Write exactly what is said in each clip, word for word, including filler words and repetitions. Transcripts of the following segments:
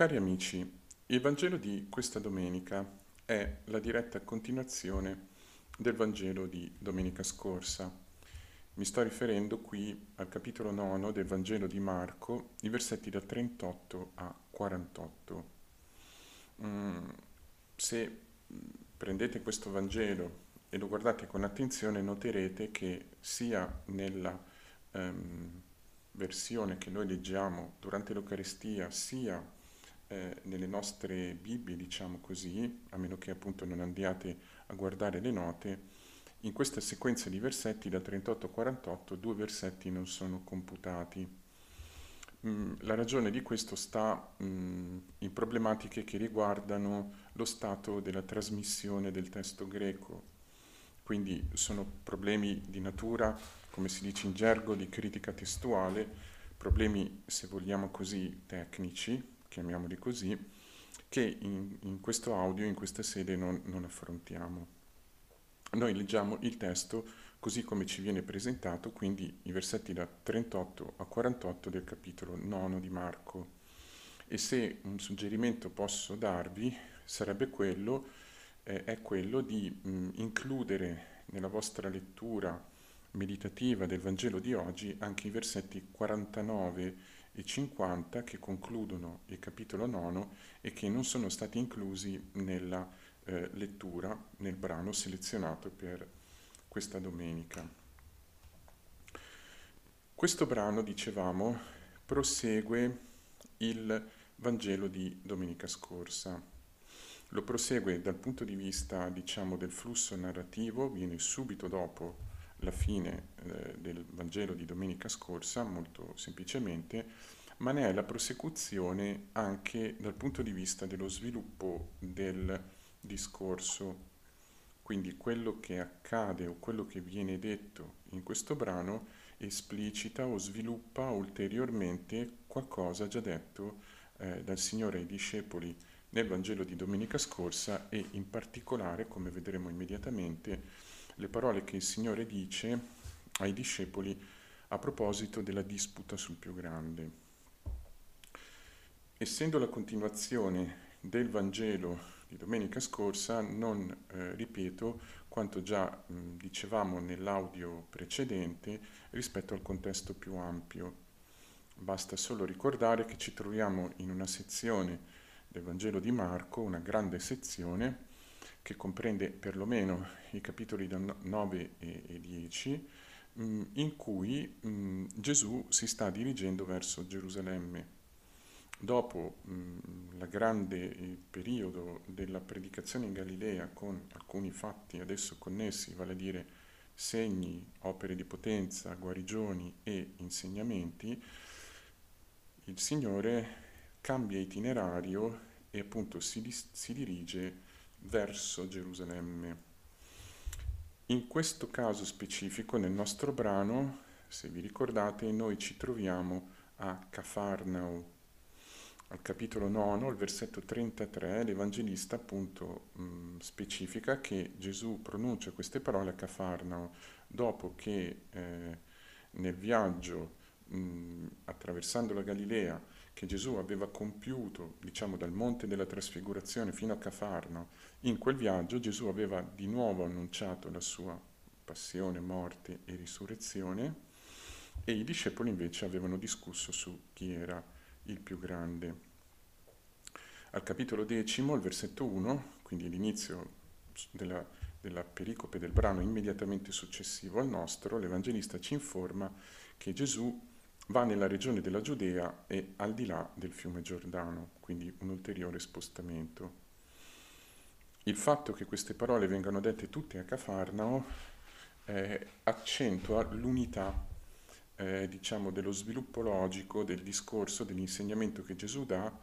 Cari amici, il Vangelo di questa domenica è la diretta continuazione del Vangelo di domenica scorsa. Mi sto riferendo qui al capitolo nove del Vangelo di Marco, i versetti da trentotto a quarantotto. Mm, se prendete questo Vangelo e lo guardate con attenzione, noterete che sia nella ehm, versione che noi leggiamo durante l'Eucaristia, sia eh, nelle nostre Bibbie, diciamo così, a meno che appunto non andiate a guardare le note, in questa sequenza di versetti da trentotto a quarantotto due versetti non sono computati. Mm, la ragione di questo sta mm, in problematiche che riguardano lo stato della trasmissione del testo greco. Quindi sono problemi di natura, come si dice in gergo, di critica testuale, problemi, se vogliamo così, tecnici, chiamiamoli così, che in, in questo audio, in questa sede, non, non affrontiamo. Noi leggiamo il testo così come ci viene presentato, quindi i versetti da trentotto a quarantotto del capitolo nove di Marco. E se un suggerimento posso darvi, sarebbe quello... è quello di mh, includere nella vostra lettura meditativa del Vangelo di oggi anche i versetti quarantanove e cinquanta che concludono il capitolo nove e che non sono stati inclusi nella eh, lettura, nel brano selezionato per questa domenica. Questo brano, dicevamo, prosegue il Vangelo di domenica scorsa. Lo prosegue dal punto di vista, diciamo, del flusso narrativo, viene subito dopo la fine eh, del Vangelo di domenica scorsa, molto semplicemente, ma ne è la prosecuzione anche dal punto di vista dello sviluppo del discorso. Quindi quello che accade o quello che viene detto in questo brano esplicita o sviluppa ulteriormente qualcosa già detto eh, dal Signore ai discepoli nel Vangelo di domenica scorsa e in particolare, come vedremo immediatamente, le parole che il Signore dice ai discepoli a proposito della disputa sul più grande. Essendo la continuazione del Vangelo di domenica scorsa, non eh, ripeto quanto già mh, dicevamo nell'audio precedente rispetto al contesto più ampio. Basta solo ricordare che ci troviamo in una sezione del Vangelo di Marco, una grande sezione che comprende perlomeno i capitoli da nove e dieci, in cui mh, Gesù si sta dirigendo verso Gerusalemme. Dopo mh, la grande periodo della predicazione in Galilea, con alcuni fatti adesso connessi, vale a dire segni, opere di potenza, guarigioni e insegnamenti, il Signore cambia itinerario e appunto si, dis- si dirige verso Gerusalemme. In questo caso specifico, nel nostro brano, se vi ricordate, noi ci troviamo a Cafarnao. Al capitolo nove, al versetto trentatré, l'Evangelista appunto mh, specifica che Gesù pronuncia queste parole a Cafarnao dopo che eh, nel viaggio, mh, attraversando la Galilea, che Gesù aveva compiuto, diciamo, dal monte della trasfigurazione fino a Cafarnao. In quel viaggio Gesù aveva di nuovo annunciato la sua passione, morte e risurrezione, e i discepoli invece avevano discusso su chi era il più grande. Al capitolo decimo, al versetto uno, quindi l'inizio della, della pericope del brano immediatamente successivo al nostro, l'Evangelista ci informa che Gesù va nella regione della Giudea e al di là del fiume Giordano, quindi un ulteriore spostamento. Il fatto che queste parole vengano dette tutte a Cafarnao eh, accentua l'unità, eh, diciamo, dello sviluppo logico, del discorso, dell'insegnamento che Gesù dà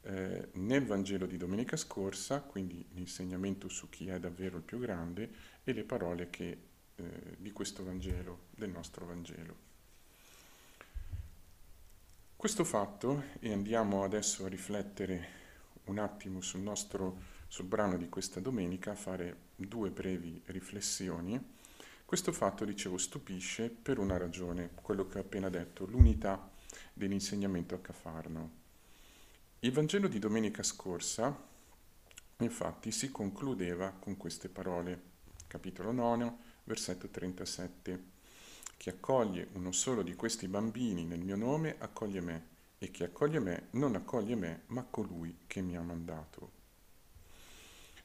eh, nel Vangelo di domenica scorsa, quindi l'insegnamento su chi è davvero il più grande, e le parole che, eh, di questo Vangelo, del nostro Vangelo. Questo fatto, e andiamo adesso a riflettere un attimo sul nostro sul brano di questa domenica, a fare due brevi riflessioni, questo fatto, dicevo, stupisce per una ragione, quello che ho appena detto, l'unità dell'insegnamento a Cafarnao. Il Vangelo di domenica scorsa, infatti, si concludeva con queste parole. Capitolo nove, versetto trentasette. Chi accoglie uno solo di questi bambini nel mio nome, accoglie me, e chi accoglie me non accoglie me, ma colui che mi ha mandato.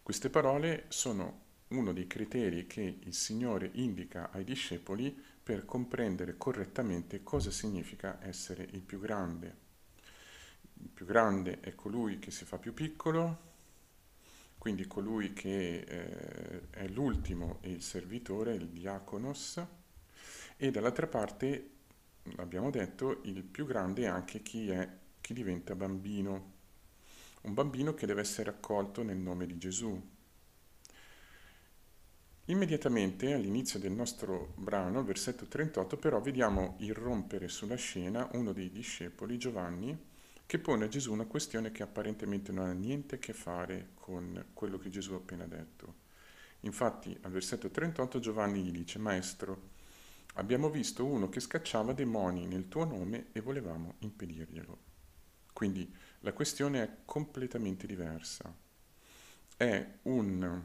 Queste parole sono uno dei criteri che il Signore indica ai discepoli per comprendere correttamente cosa significa essere il più grande. Il più grande è colui che si fa più piccolo, quindi colui che eh, è l'ultimo e il servitore, il diaconos, e dall'altra parte, abbiamo detto, il più grande è anche chi, è, chi diventa bambino, un bambino che deve essere accolto nel nome di Gesù. Immediatamente all'inizio del nostro brano, versetto trentotto, però vediamo irrompere sulla scena uno dei discepoli, Giovanni, che pone a Gesù una questione che apparentemente non ha niente a che fare con quello che Gesù ha appena detto. Infatti al versetto trentotto Giovanni gli dice: «Maestro, abbiamo visto uno che scacciava demoni nel tuo nome e volevamo impedirglielo». Quindi la questione è completamente diversa. È un...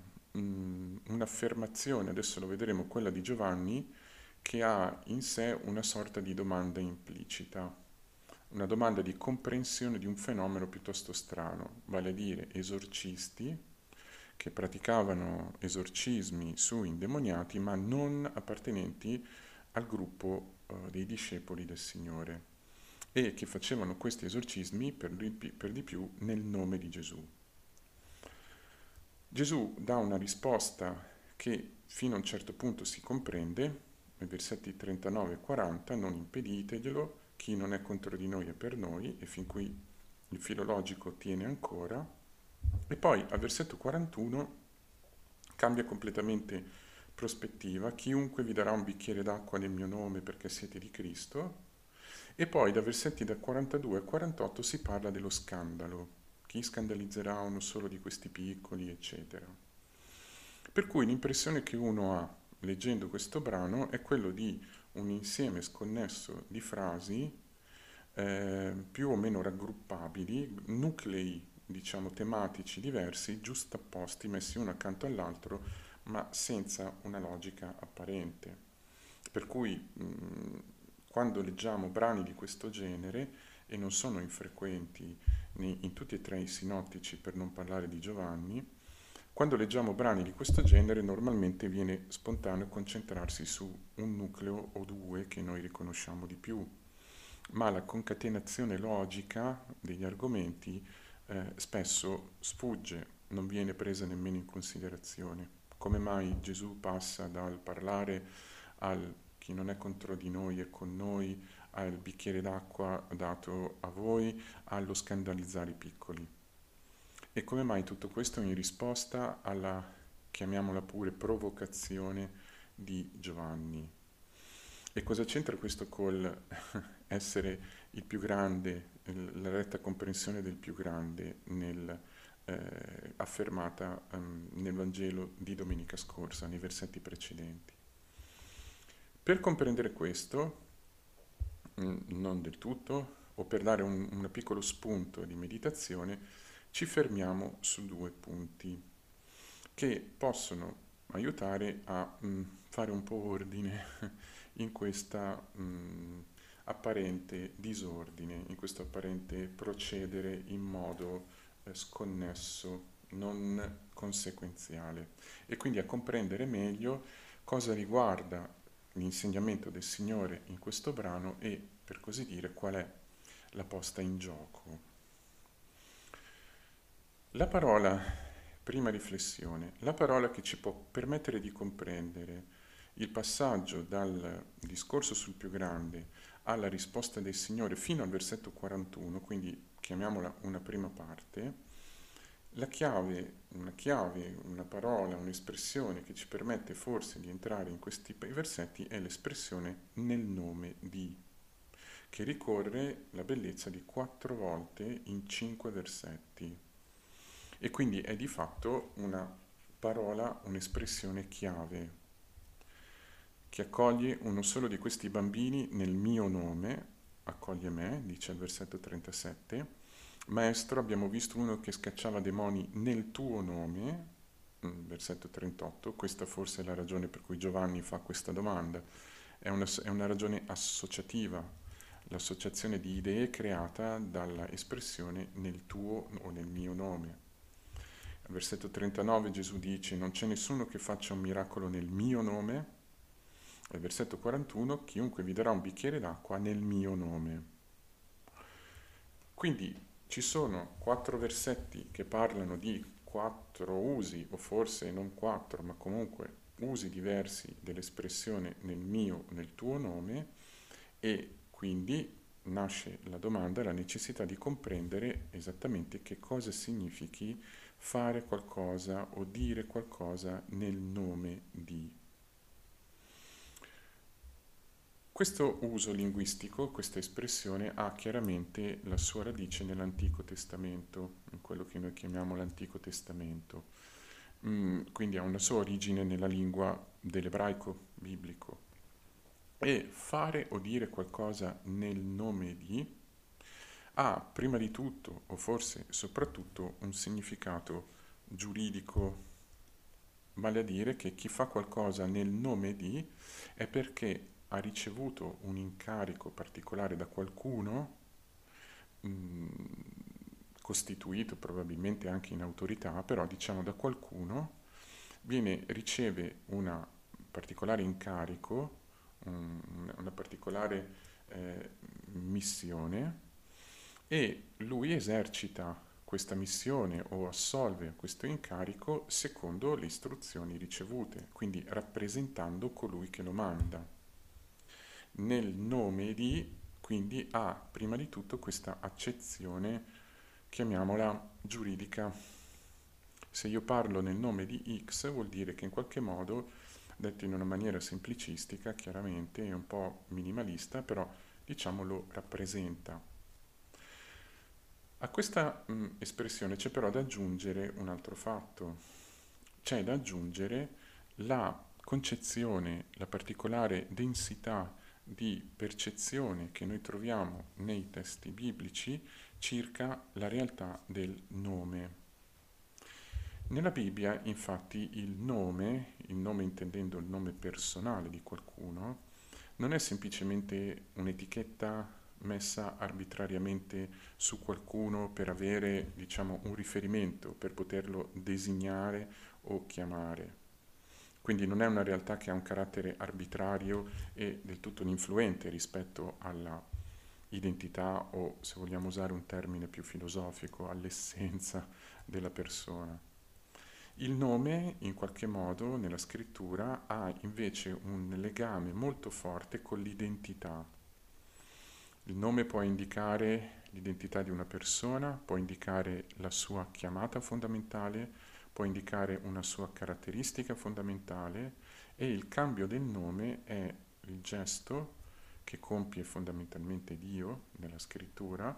un'affermazione, adesso lo vedremo, quella di Giovanni, che ha in sé una sorta di domanda implicita, una domanda di comprensione di un fenomeno piuttosto strano, vale a dire esorcisti che praticavano esorcismi su indemoniati ma non appartenenti al gruppo eh, dei discepoli del Signore, e che facevano questi esorcismi per di, per di più nel nome di Gesù. Gesù dà una risposta che fino a un certo punto si comprende, nei versetti trentanove e quaranta, non impediteglielo, chi non è contro di noi è per noi, e fin qui il filologico tiene ancora, e poi al versetto quarantuno cambia completamente prospettiva, chiunque vi darà un bicchiere d'acqua nel mio nome perché siete di Cristo, e poi da versetti da quarantadue a quarantotto si parla dello scandalo. Chi scandalizzerà uno solo di questi piccoli, eccetera. Per cui l'impressione che uno ha leggendo questo brano è quello di un insieme sconnesso di frasi eh, più o meno raggruppabili, nuclei, diciamo, tematici diversi, giustapposti, messi uno accanto all'altro, ma senza una logica apparente. Per cui mh, quando leggiamo brani di questo genere, e non sono infrequenti in tutti e tre i sinottici, per non parlare di Giovanni, quando leggiamo brani di questo genere normalmente viene spontaneo concentrarsi su un nucleo o due che noi riconosciamo di più, ma la concatenazione logica degli argomenti eh, spesso sfugge, non viene presa nemmeno in considerazione. Come mai Gesù passa dal parlare al chi non è contro di noi è con noi, al bicchiere d'acqua dato a voi, allo scandalizzare i piccoli? E come mai tutto questo in risposta alla, chiamiamola pure, provocazione di Giovanni? E cosa c'entra questo col essere il più grande, la retta comprensione del più grande nel, eh, affermata um, nel Vangelo di domenica scorsa, nei versetti precedenti? Per comprendere questo, non del tutto, o per dare un, un piccolo spunto di meditazione, ci fermiamo su due punti che possono aiutare a mh, fare un po' ordine in questa mh, apparente disordine, in questo apparente procedere in modo eh, sconnesso, non conseguenziale, e quindi a comprendere meglio cosa riguarda l'insegnamento del Signore in questo brano e, per così dire, qual è la posta in gioco. La parola, prima riflessione, la parola che ci può permettere di comprendere il passaggio dal discorso sul più grande alla risposta del Signore fino al versetto quarantuno, quindi chiamiamola una prima parte, la chiave, una chiave, una parola, un'espressione che ci permette forse di entrare in questi versetti è l'espressione nel nome di, che ricorre la bellezza di quattro volte in cinque versetti. E quindi è di fatto una parola, un'espressione chiave. Chi accoglie uno solo di questi bambini nel mio nome, accoglie me, dice al versetto trentasette, Maestro, abbiamo visto uno che scacciava demoni nel tuo nome, versetto trentotto, questa forse è la ragione per cui Giovanni fa questa domanda, è una, è una ragione associativa, l'associazione di idee creata dalla espressione nel tuo o nel mio nome. Al versetto trentanove Gesù dice: non c'è nessuno che faccia un miracolo nel mio nome. Al versetto quarantuno: chiunque vi darà un bicchiere d'acqua nel mio nome. Quindi ci sono quattro versetti che parlano di quattro usi, o forse non quattro, ma comunque usi diversi dell'espressione nel mio, nel tuo nome, e quindi nasce la domanda, la necessità di comprendere esattamente che cosa significhi fare qualcosa o dire qualcosa nel nome di. Questo uso linguistico, questa espressione, ha chiaramente la sua radice nell'Antico Testamento, in quello che noi chiamiamo l'Antico Testamento. Mm, quindi ha una sua origine nella lingua dell'ebraico biblico. E fare o dire qualcosa nel nome di ha, prima di tutto, o forse soprattutto, un significato giuridico, vale a dire che chi fa qualcosa nel nome di è perché ha ricevuto un incarico particolare da qualcuno, mh, costituito probabilmente anche in autorità, però diciamo da qualcuno, viene, riceve un particolare incarico, un, una particolare eh, missione, e lui esercita questa missione o assolve questo incarico secondo le istruzioni ricevute, quindi rappresentando colui che lo manda. Nel nome di, quindi, ha prima di tutto questa accezione, chiamiamola giuridica. Se io parlo nel nome di X, vuol dire che in qualche modo, detto in una maniera semplicistica, chiaramente è un po' minimalista, però diciamo lo rappresenta. A questa mh, espressione c'è però da aggiungere un altro fatto. C'è da aggiungere la concezione, la particolare densità di percezione che noi troviamo nei testi biblici circa la realtà del nome. Nella Bibbia, infatti, il nome, il nome intendendo il nome personale di qualcuno, non è semplicemente un'etichetta messa arbitrariamente su qualcuno per avere, diciamo, un riferimento, per poterlo designare o chiamare. Quindi non è una realtà che ha un carattere arbitrario e del tutto ininfluente rispetto alla identità o, se vogliamo usare un termine più filosofico, all'essenza della persona. Il nome, in qualche modo, nella scrittura, ha invece un legame molto forte con l'identità. Il nome può indicare l'identità di una persona, può indicare la sua chiamata fondamentale, può indicare una sua caratteristica fondamentale, e il cambio del nome è il gesto che compie fondamentalmente Dio nella scrittura,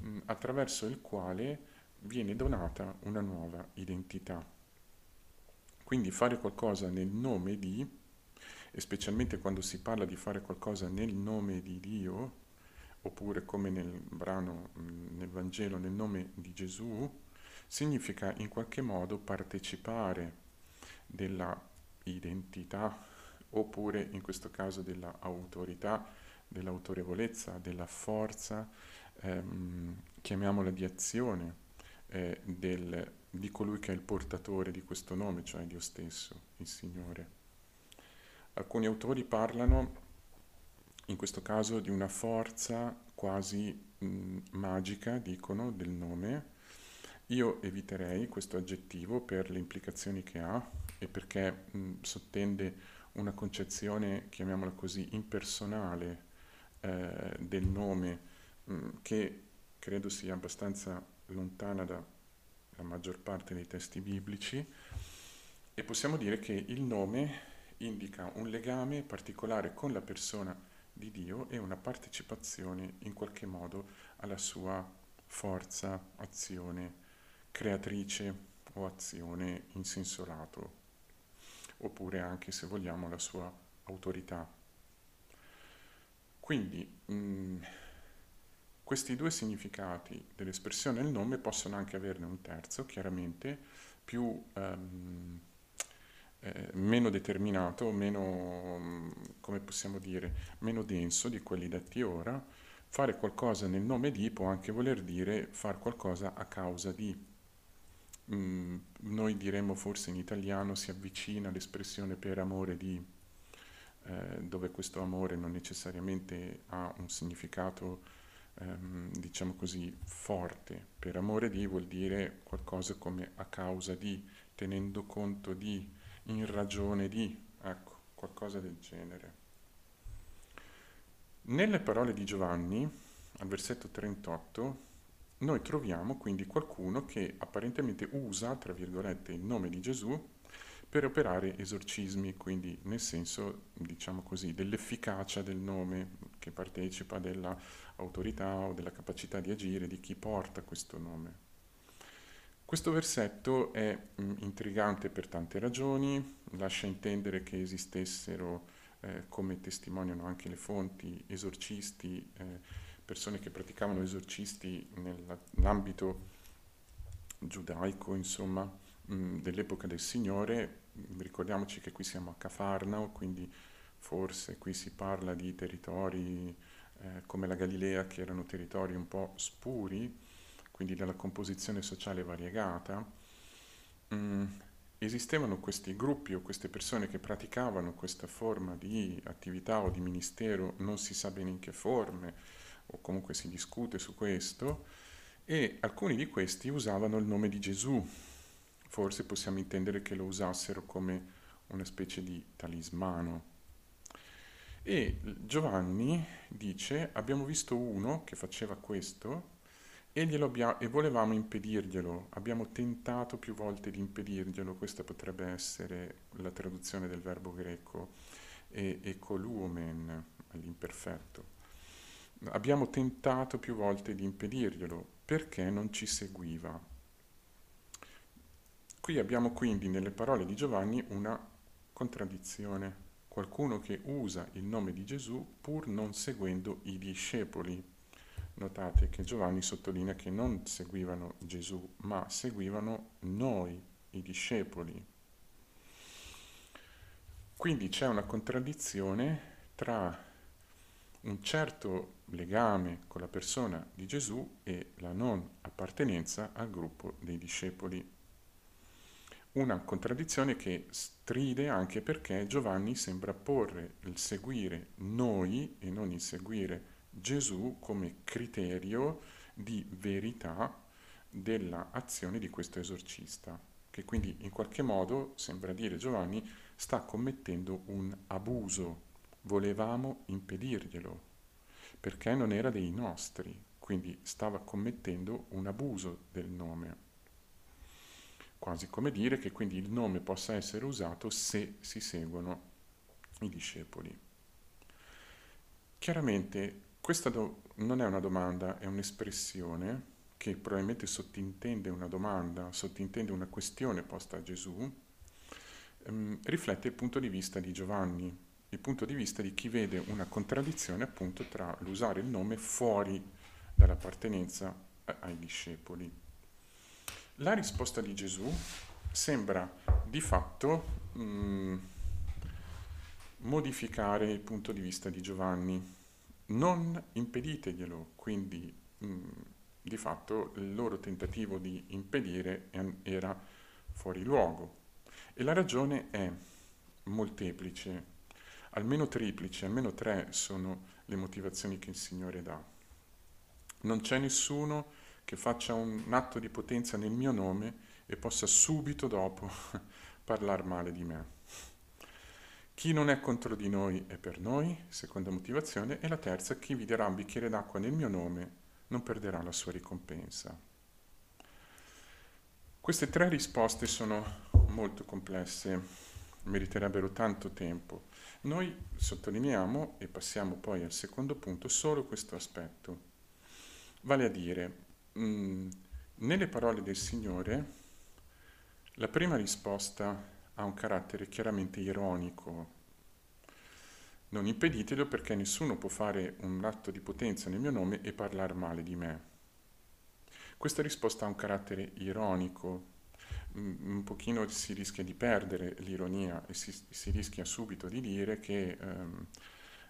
mh, attraverso il quale viene donata una nuova identità. Quindi fare qualcosa nel nome di, e specialmente quando si parla di fare qualcosa nel nome di Dio, oppure come nel brano, mh, nel Vangelo, nel nome di Gesù, significa in qualche modo partecipare della identità, oppure in questo caso della autorità, dell'autorevolezza, della forza, ehm, chiamiamola di azione, eh, del, di colui che è il portatore di questo nome, cioè Dio stesso, il Signore. Alcuni autori parlano in questo caso di una forza quasi mh, magica, dicono, del nome. Io eviterei questo aggettivo per le implicazioni che ha e perché mh, sottende una concezione, chiamiamola così, impersonale eh, del nome, mh, che credo sia abbastanza lontana dalla maggior parte dei testi biblici, e possiamo dire che il nome indica un legame particolare con la persona di Dio e una partecipazione in qualche modo alla sua forza, azione, creatrice o azione in senso lato, oppure anche, se vogliamo, la sua autorità. Quindi mh, Questi due significati dell'espressione e del nome possono anche averne un terzo, chiaramente, più, ehm, eh, meno determinato, meno, come possiamo dire, meno denso di quelli detti ora. Fare qualcosa nel nome di può anche voler dire far qualcosa a causa di. Mm, noi diremmo forse in italiano si avvicina all'espressione per amore di, eh, dove questo amore non necessariamente ha un significato, ehm, diciamo così, forte. Per amore di vuol dire qualcosa come a causa di, tenendo conto di, in ragione di, ecco, qualcosa del genere. Nelle parole di Giovanni, al versetto trentotto, noi troviamo quindi qualcuno che apparentemente usa, tra virgolette, il nome di Gesù per operare esorcismi, quindi nel senso, diciamo così, dell'efficacia del nome che partecipa dell'autorità o della capacità di agire di chi porta questo nome. Questo versetto è intrigante per tante ragioni, lascia intendere che esistessero, eh, come testimoniano anche le fonti, esorcisti, eh, persone che praticavano esorcisti nell'ambito giudaico, insomma, dell'epoca del Signore. Ricordiamoci che qui siamo a Cafarnao, quindi forse qui si parla di territori eh, come la Galilea, che erano territori un po' spuri, quindi dalla composizione sociale variegata. Mm, esistevano questi gruppi o queste persone che praticavano questa forma di attività o di ministero, non si sa bene in che forme, o comunque si discute su questo, e alcuni di questi usavano il nome di Gesù. Forse possiamo intendere che lo usassero come una specie di talismano. E Giovanni dice, abbiamo visto uno che faceva questo e, glielo abbia- e volevamo impedirglielo, abbiamo tentato più volte di impedirglielo, questa potrebbe essere la traduzione del verbo greco, e- ecolumen, all'imperfetto. Abbiamo tentato più volte di impedirglielo, perché non ci seguiva. Qui abbiamo quindi nelle parole di Giovanni una contraddizione. Qualcuno che usa il nome di Gesù pur non seguendo i discepoli. Notate che Giovanni sottolinea che non seguivano Gesù, ma seguivano noi, i discepoli. Quindi c'è una contraddizione tra un certo legame con la persona di Gesù e la non appartenenza al gruppo dei discepoli. Una contraddizione che stride anche perché Giovanni sembra porre il seguire noi e non il seguire Gesù come criterio di verità dell'azione di questo esorcista, che quindi in qualche modo, sembra dire Giovanni, sta commettendo un abuso. Volevamo impedirglielo perché non era dei nostri, quindi stava commettendo un abuso del nome, quasi come dire che quindi il nome possa essere usato se si seguono i discepoli. Chiaramente questa do- non è una domanda, è un'espressione che probabilmente sottintende una domanda, sottintende una questione posta a Gesù, ehm, riflette il punto di vista di Giovanni, il punto di vista di chi vede una contraddizione appunto tra l'usare il nome fuori dall'appartenenza ai discepoli. La risposta di Gesù sembra di fatto mh, modificare il punto di vista di Giovanni. Non impediteglielo, quindi mh, di fatto il loro tentativo di impedire era fuori luogo. E la ragione è molteplice. Almeno triplici, almeno tre sono le motivazioni che il Signore dà. Non c'è nessuno che faccia un atto di potenza nel mio nome e possa subito dopo parlare male di me. Chi non è contro di noi è per noi, seconda motivazione, e la terza, chi vi darà un bicchiere d'acqua nel mio nome non perderà la sua ricompensa. Queste tre risposte sono molto complesse, meriterebbero tanto tempo. Noi sottolineiamo e passiamo poi al secondo punto solo questo aspetto, vale a dire mh, nelle parole del Signore la prima risposta ha un carattere chiaramente ironico, Non impeditelo, perché nessuno può fare un atto di potenza nel mio nome e parlare male di me. Questa risposta ha un carattere ironico, un pochino si rischia di perdere l'ironia e si, si rischia subito di dire che ehm,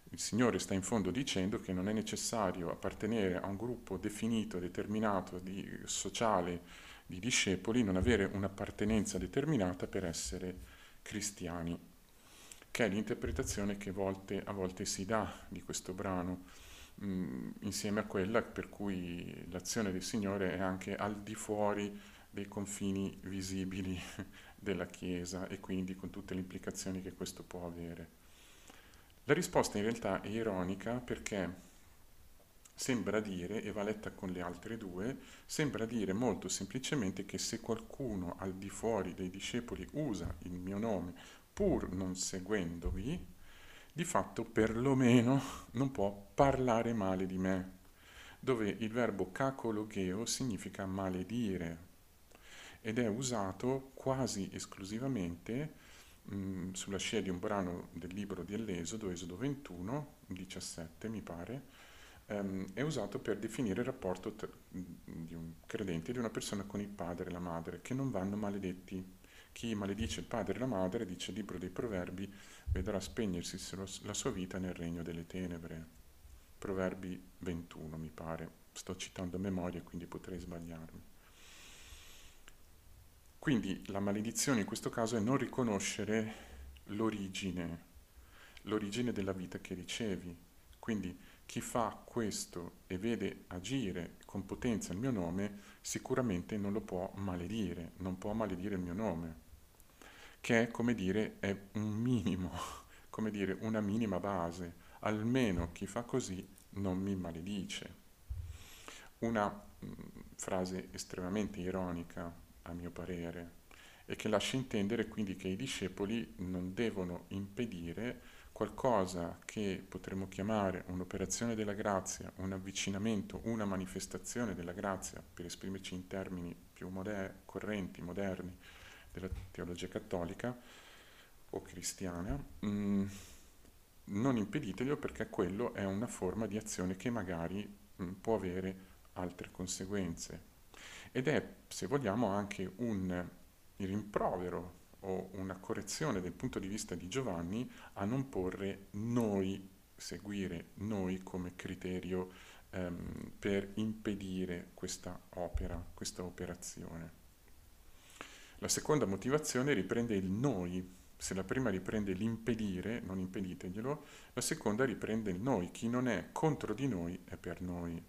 il Signore sta in fondo dicendo che non è necessario appartenere a un gruppo definito, determinato, di, sociale di discepoli, non avere un'appartenenza determinata per essere cristiani, che è l'interpretazione che volte, a volte si dà di questo brano, mh, insieme a quella per cui l'azione del Signore è anche al di fuori dei confini visibili della Chiesa e quindi con tutte le implicazioni che questo può avere. La risposta in realtà è ironica, perché sembra dire, e va letta con le altre due, sembra dire molto semplicemente che se qualcuno al di fuori dei discepoli usa il mio nome pur non seguendovi, di fatto perlomeno non può parlare male di me, dove il verbo cacologheo significa maledire, ed è usato quasi esclusivamente mh, sulla scia di un brano del libro dell'Esodo, Esodo ventuno, diciassette mi pare, ehm, è usato per definire il rapporto tra, di un credente e di una persona con il padre e la madre, che non vanno maledetti. Chi maledice il padre e la madre, dice il libro dei Proverbi, vedrà spegnersi la sua vita nel regno delle tenebre. Proverbi ventuno mi pare, sto citando a memoria quindi potrei sbagliarmi. Quindi la maledizione in questo caso è non riconoscere l'origine, l'origine della vita che ricevi. Quindi chi fa questo e vede agire con potenza il mio nome sicuramente non lo può maledire, non può maledire il mio nome, che è come dire è un minimo, come dire una minima base, almeno chi fa così non mi maledice. Una mh, frase estremamente ironica, a mio parere, e che lascia intendere quindi che i discepoli non devono impedire qualcosa che potremmo chiamare un'operazione della grazia, un avvicinamento, una manifestazione della grazia, per esprimerci in termini più moder- correnti, moderni, della teologia cattolica o cristiana, mh, non impediteglielo, perché quello è una forma di azione che magari mh, può avere altre conseguenze. Ed è, se vogliamo, anche un rimprovero o una correzione dal punto di vista di Giovanni a non porre noi, seguire noi come criterio ehm, per impedire questa opera, questa operazione. La seconda motivazione riprende il noi. Se la prima riprende l'impedire, non impediteglielo, la seconda riprende il noi. Chi non è contro di noi è per noi.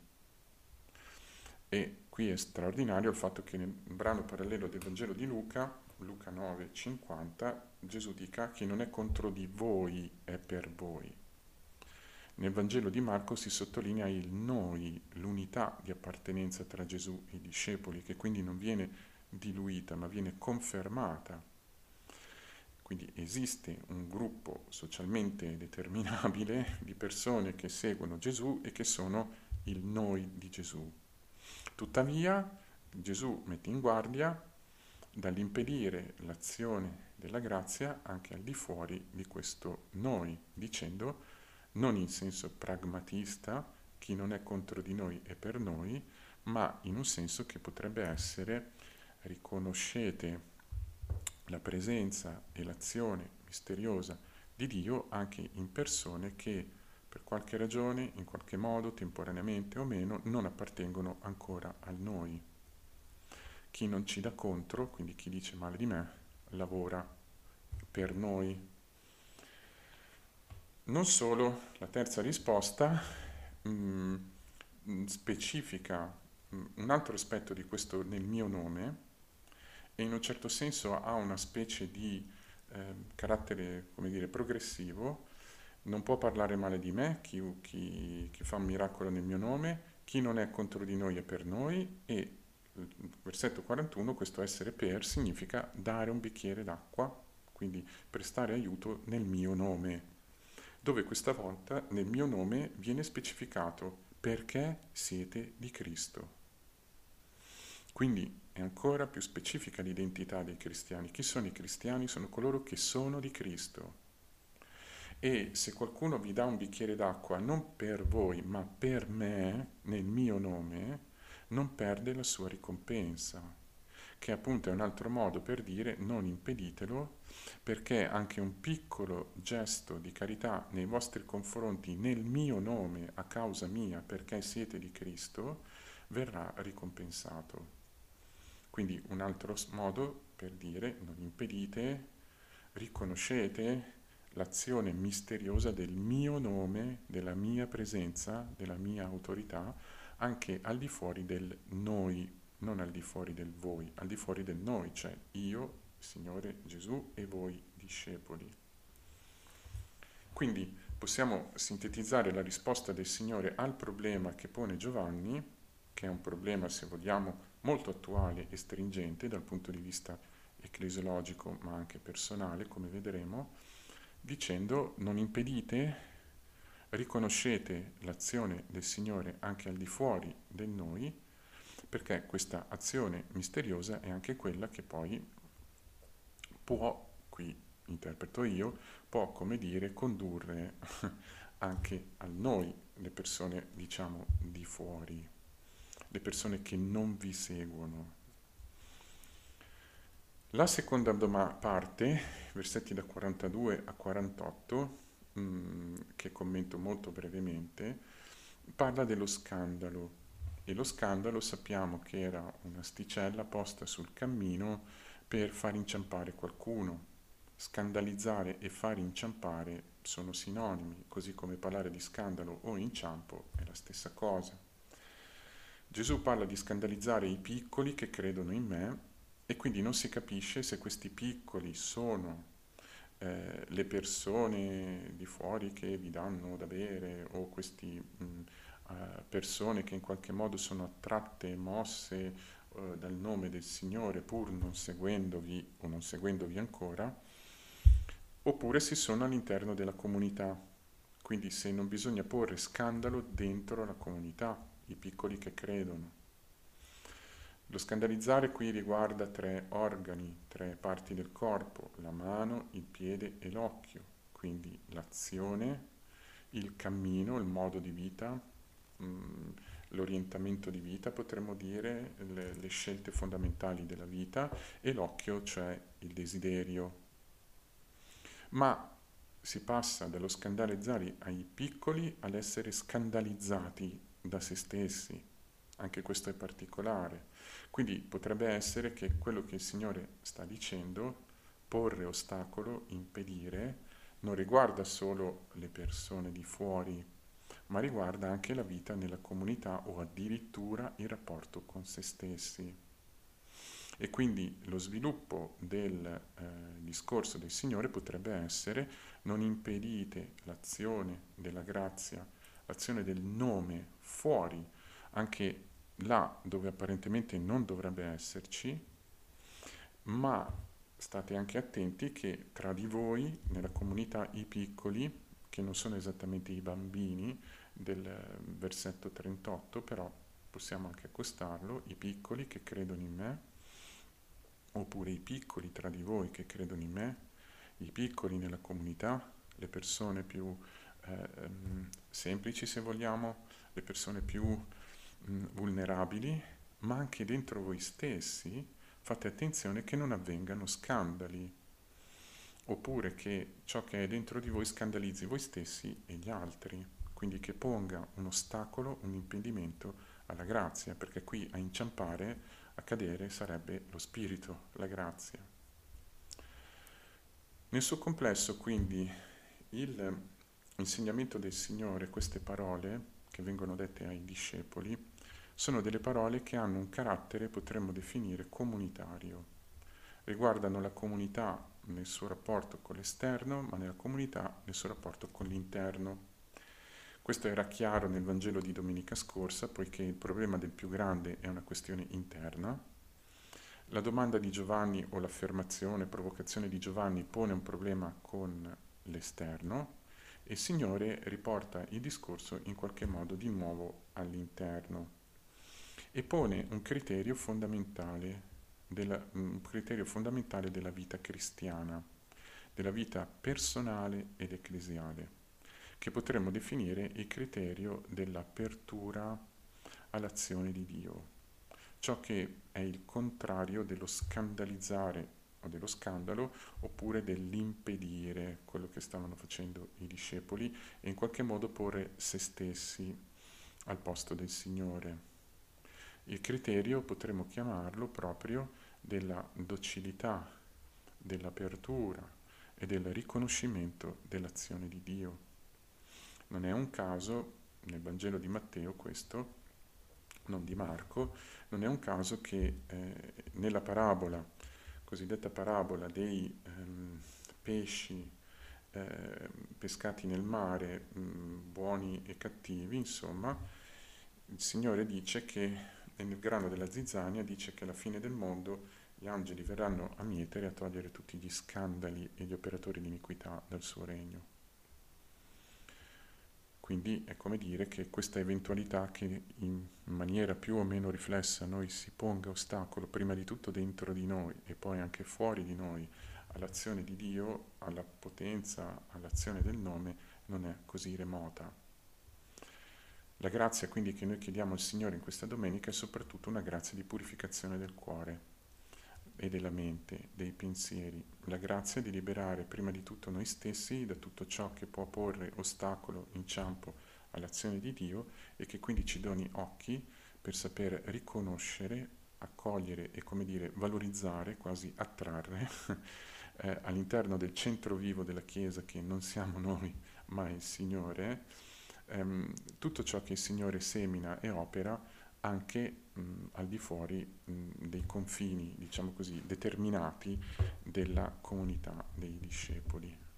E qui è straordinario il fatto che nel brano parallelo del Vangelo di Luca, Luca nove, cinquanta, Gesù dica chi non è contro di voi è per voi. Nel Vangelo di Marco si sottolinea il noi, l'unità di appartenenza tra Gesù e i discepoli, che quindi non viene diluita ma viene confermata. Quindi esiste un gruppo socialmente determinabile di persone che seguono Gesù e che sono il noi di Gesù. Tuttavia, Gesù mette in guardia dall'impedire l'azione della grazia anche al di fuori di questo noi, dicendo, non in senso pragmatista, chi non è contro di noi è per noi, ma in un senso che potrebbe essere riconoscete la presenza e l'azione misteriosa di Dio anche in persone che, per qualche ragione, in qualche modo, temporaneamente o meno, non appartengono ancora a noi. Chi non ci dà contro, quindi chi dice male di me, lavora per noi. Non solo, la terza risposta mh, specifica mh, un altro aspetto di questo nel mio nome, e in un certo senso ha una specie di eh, carattere, come dire, progressivo. Non può parlare male di me, chi, chi, chi fa un miracolo nel mio nome, chi non è contro di noi è per noi, e versetto quarantuno, questo essere per significa dare un bicchiere d'acqua, quindi prestare aiuto nel mio nome, dove questa volta nel mio nome viene specificato perché siete di Cristo. Quindi è ancora più specifica l'identità dei cristiani. Chi sono i cristiani? Sono coloro che sono di Cristo. E se qualcuno vi dà un bicchiere d'acqua, non per voi, ma per me, nel mio nome, non perde la sua ricompensa. Che appunto è un altro modo per dire non impeditelo, perché anche un piccolo gesto di carità nei vostri confronti, nel mio nome, a causa mia, perché siete di Cristo, verrà ricompensato. Quindi un altro modo per dire non impedite, riconoscete l'azione misteriosa del mio nome, della mia presenza, della mia autorità, anche al di fuori del noi, non al di fuori del voi, al di fuori del noi, cioè io, Signore Gesù, e voi, discepoli. Quindi possiamo sintetizzare la risposta del Signore al problema che pone Giovanni, che è un problema, se vogliamo, molto attuale e stringente dal punto di vista ecclesiologico, ma anche personale, come vedremo, dicendo non impedite, riconoscete l'azione del Signore anche al di fuori del noi, perché questa azione misteriosa è anche quella che poi può, qui interpreto io, può, come dire, condurre anche al noi, le persone, diciamo, di fuori, le persone che non vi seguono. La seconda parte, versetti da quarantadue a quarantotto, mh, che commento molto brevemente, parla dello scandalo. E lo scandalo sappiamo che era un'asticella posta sul cammino per far inciampare qualcuno. Scandalizzare e far inciampare sono sinonimi, così come parlare di scandalo o inciampo è la stessa cosa. Gesù parla di scandalizzare i piccoli che credono in me, e quindi non si capisce se questi piccoli sono eh, le persone di fuori che vi danno da bere, o questi... Mh, persone che in qualche modo sono attratte e mosse eh, dal nome del Signore pur non seguendovi o non seguendovi ancora, oppure si sono all'interno della comunità, quindi se non bisogna porre scandalo dentro la comunità, i piccoli che credono. Lo scandalizzare qui riguarda tre organi, tre parti del corpo, la mano, il piede e l'occhio, quindi l'azione, il cammino, il modo di vita, l'orientamento di vita, potremmo dire, le, le scelte fondamentali della vita, e l'occhio, cioè il desiderio. Ma si passa dallo scandalizzare ai piccoli all'essere scandalizzati da se stessi, anche questo è particolare. Quindi potrebbe essere che quello che il Signore sta dicendo, porre ostacolo, impedire, non riguarda solo le persone di fuori, ma riguarda anche la vita nella comunità o addirittura il rapporto con se stessi. E quindi lo sviluppo del eh, discorso del Signore potrebbe essere: non impedite l'azione della grazia, l'azione del nome fuori, anche là dove apparentemente non dovrebbe esserci, ma state anche attenti che tra di voi, nella comunità, i piccoli, che non sono esattamente i bambini del versetto trentotto, però possiamo anche accostarlo, i piccoli che credono in me, oppure i piccoli tra di voi che credono in me, i piccoli nella comunità, le persone più eh, semplici, se vogliamo, le persone più mh, vulnerabili, ma anche dentro voi stessi fate attenzione che non avvengano scandali, oppure che ciò che è dentro di voi scandalizzi voi stessi e gli altri, quindi che ponga un ostacolo, un impedimento alla grazia, perché qui a inciampare, a cadere, sarebbe lo spirito, la grazia. Nel suo complesso, quindi, il insegnamento del Signore, queste parole che vengono dette ai discepoli, sono delle parole che hanno un carattere, potremmo definire, comunitario. Riguardano la comunità nel suo rapporto con l'esterno, ma nella comunità nel suo rapporto con l'interno. Questo era chiaro nel Vangelo di domenica scorsa, poiché il problema del più grande è una questione interna. La domanda di Giovanni, o l'affermazione, provocazione di Giovanni, pone un problema con l'esterno, e il Signore riporta il discorso in qualche modo di nuovo all'interno e pone un criterio fondamentale, Della, un criterio fondamentale della vita cristiana, della vita personale ed ecclesiale, che potremmo definire il criterio dell'apertura all'azione di Dio, ciò che è il contrario dello scandalizzare o dello scandalo, oppure dell'impedire quello che stavano facendo i discepoli e in qualche modo porre se stessi al posto del Signore. Il criterio potremmo chiamarlo proprio della docilità, dell'apertura e del riconoscimento dell'azione di Dio. Non è un caso, nel Vangelo di Matteo questo, non di Marco, non è un caso che eh, nella parabola, cosiddetta parabola dei ehm, pesci eh, pescati nel mare, mh, buoni e cattivi, insomma, il Signore dice che nel grano della zizzania dice che alla fine del mondo gli angeli verranno a mietere e a togliere tutti gli scandali e gli operatori di iniquità dal suo regno. Quindi è come dire che questa eventualità che in maniera più o meno riflessa noi si ponga ostacolo prima di tutto dentro di noi e poi anche fuori di noi all'azione di Dio, alla potenza, all'azione del nome, non è così remota. La grazia quindi che noi chiediamo al Signore in questa domenica è soprattutto una grazia di purificazione del cuore e della mente, dei pensieri, la grazia di liberare prima di tutto noi stessi da tutto ciò che può porre ostacolo, inciampo all'azione di Dio e che quindi ci doni occhi per saper riconoscere, accogliere e, come dire, valorizzare, quasi attrarre eh, all'interno del centro vivo della Chiesa, che non siamo noi ma il Signore, tutto ciò che il Signore semina e opera anche mh, al di fuori mh, dei confini, diciamo così, determinati della comunità dei discepoli.